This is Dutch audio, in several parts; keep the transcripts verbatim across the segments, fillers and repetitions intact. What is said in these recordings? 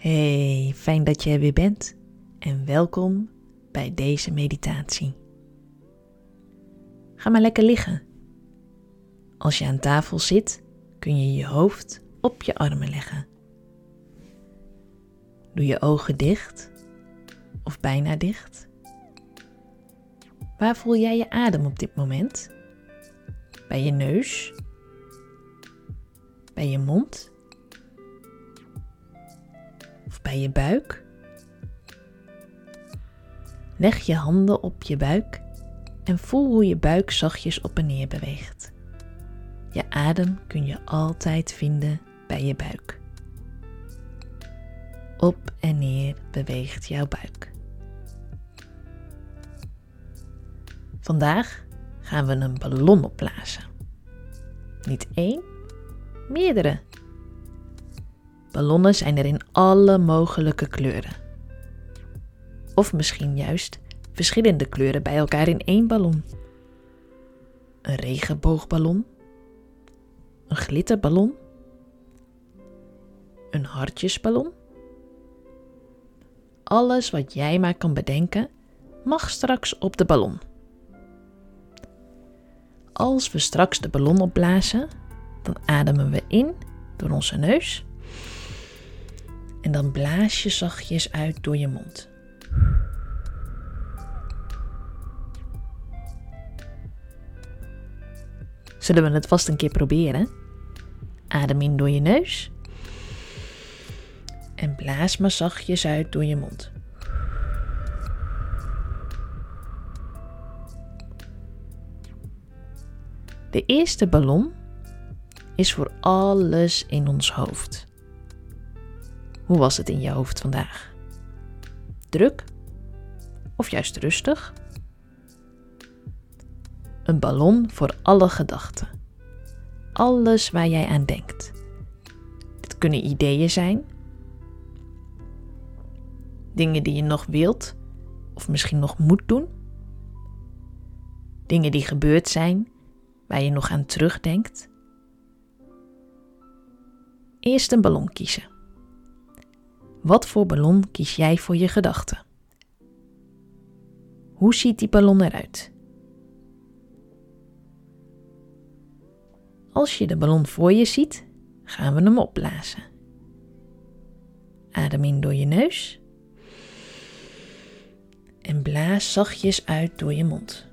Hey, fijn dat je er weer bent en welkom bij deze meditatie. Ga maar lekker liggen. Als je aan tafel zit, kun je je hoofd op je armen leggen. Doe je ogen dicht of bijna dicht. Waar voel jij je adem op dit moment? Bij je neus? Bij je mond? Of bij je buik? Leg je handen op je buik en voel hoe je buik zachtjes op en neer beweegt. Je adem kun je altijd vinden bij je buik. Op en neer beweegt jouw buik. Vandaag gaan we een ballon opblazen. Niet één, meerdere. Ballonnen zijn er in alle mogelijke kleuren. Of misschien juist verschillende kleuren bij elkaar in één ballon. Een regenboogballon. Een glitterballon. Een hartjesballon. Alles wat jij maar kan bedenken, mag straks op de ballon. Als we straks de ballon opblazen, dan ademen we in door onze neus. En dan blaas je zachtjes uit door je mond. Zullen we het vast een keer proberen? Adem in door je neus. En blaas maar zachtjes uit door je mond. De eerste ballon is voor alles in ons hoofd. Hoe was het in je hoofd vandaag? Druk? Of juist rustig? Een ballon voor alle gedachten. Alles waar jij aan denkt. Dit kunnen ideeën zijn. Dingen die je nog wilt of misschien nog moet doen. Dingen die gebeurd zijn waar je nog aan terugdenkt. Eerst een ballon kiezen. Wat voor ballon kies jij voor je gedachten? Hoe ziet die ballon eruit? Als je de ballon voor je ziet, gaan we hem opblazen. Adem in door je neus. En blaas zachtjes uit door je mond.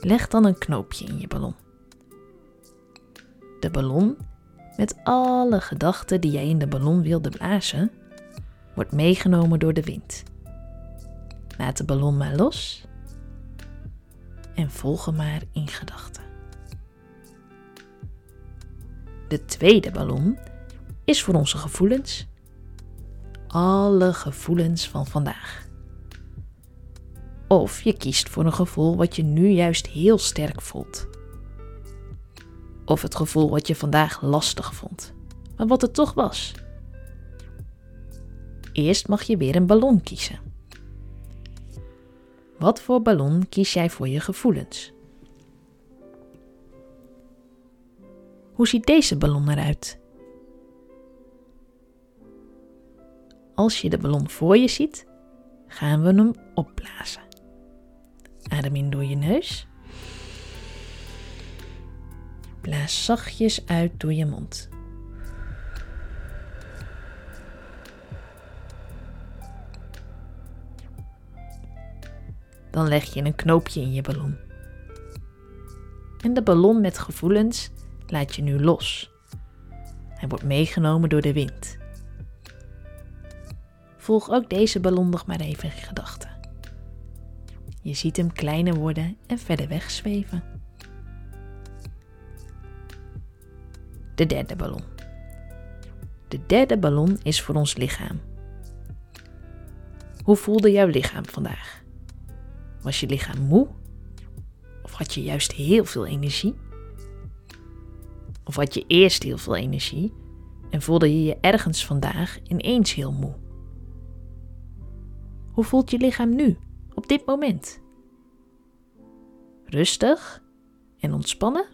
Leg dan een knoopje in je ballon. De ballon, met alle gedachten die jij in de ballon wilde blazen, wordt meegenomen door de wind. Laat de ballon maar los en volg hem maar in gedachten. De tweede ballon is voor onze gevoelens. Alle gevoelens van vandaag. Of je kiest voor een gevoel wat je nu juist heel sterk voelt. Of het gevoel wat je vandaag lastig vond, maar wat het toch was. Eerst mag je weer een ballon kiezen. Wat voor ballon kies jij voor je gevoelens? Hoe ziet deze ballon eruit? Als je de ballon voor je ziet, gaan we hem opblazen. Adem in door je neus. Blaas zachtjes uit door je mond. Dan leg je een knoopje in je ballon. En de ballon met gevoelens laat je nu los. Hij wordt meegenomen door de wind. Volg ook deze ballon nog maar even in gedachten. Je ziet hem kleiner worden en verder wegzweven. De derde ballon. De derde ballon is voor ons lichaam. Hoe voelde jouw lichaam vandaag? Was je lichaam moe? Of had je juist heel veel energie? Of had je eerst heel veel energie en voelde je je ergens vandaag ineens heel moe? Hoe voelt je lichaam nu, op dit moment? Rustig en ontspannen?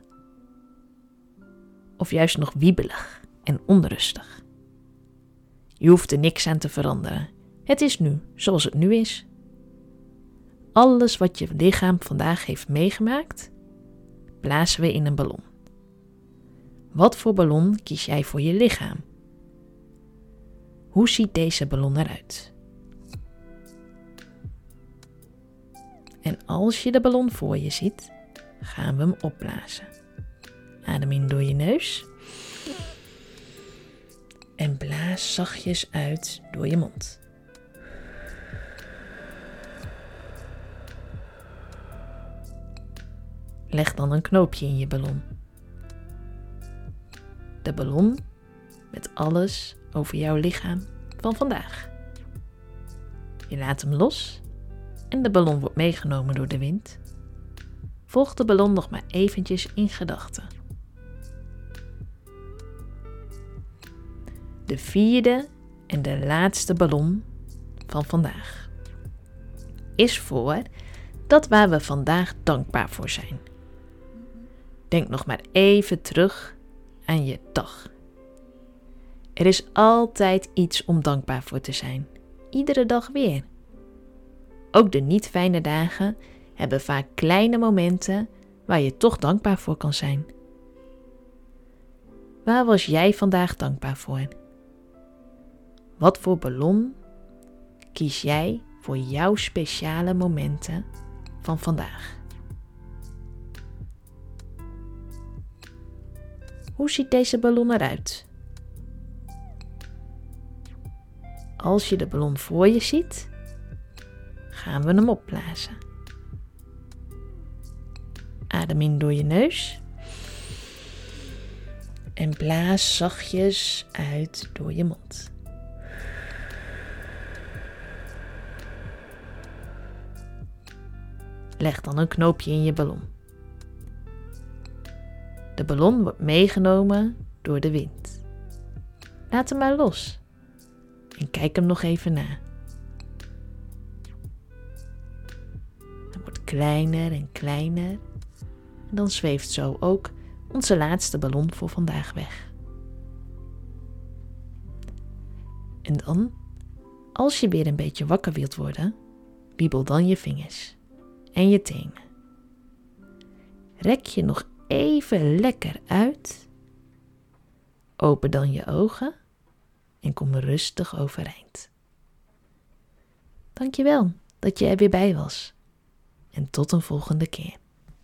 of juist nog wiebelig en onrustig. Je hoeft er niks aan te veranderen. Het is nu zoals het nu is. Alles wat je lichaam vandaag heeft meegemaakt, blazen we in een ballon. Wat voor ballon kies jij voor je lichaam? Hoe ziet deze ballon eruit? En als je de ballon voor je ziet, gaan we hem opblazen. Adem in door je neus. En blaas zachtjes uit door je mond. Leg dan een knoopje in je ballon. De ballon met alles over jouw lichaam van vandaag. Je laat hem los en de ballon wordt meegenomen door de wind. Volg de ballon nog maar eventjes in gedachten. De vierde en de laatste ballon van vandaag is voor dat waar we vandaag dankbaar voor zijn. Denk nog maar even terug aan je dag. Er is altijd iets om dankbaar voor te zijn. Iedere dag weer. Ook de niet fijne dagen hebben vaak kleine momenten waar je toch dankbaar voor kan zijn. Waar was jij vandaag dankbaar voor? Wat voor ballon kies jij voor jouw speciale momenten van vandaag? Hoe ziet deze ballon eruit? Als je de ballon voor je ziet, gaan we hem opblazen. Adem in door je neus. En blaas zachtjes uit door je mond. Leg dan een knoopje in je ballon. De ballon wordt meegenomen door de wind. Laat hem maar los. En kijk hem nog even na. Hij wordt kleiner en kleiner. En dan zweeft zo ook onze laatste ballon voor vandaag weg. En dan, als je weer een beetje wakker wilt worden, wiebel dan je vingers en je tenen. Rek je nog even lekker uit. Open dan je ogen en kom rustig overeind. Dankjewel dat je er weer bij was. En tot een volgende keer.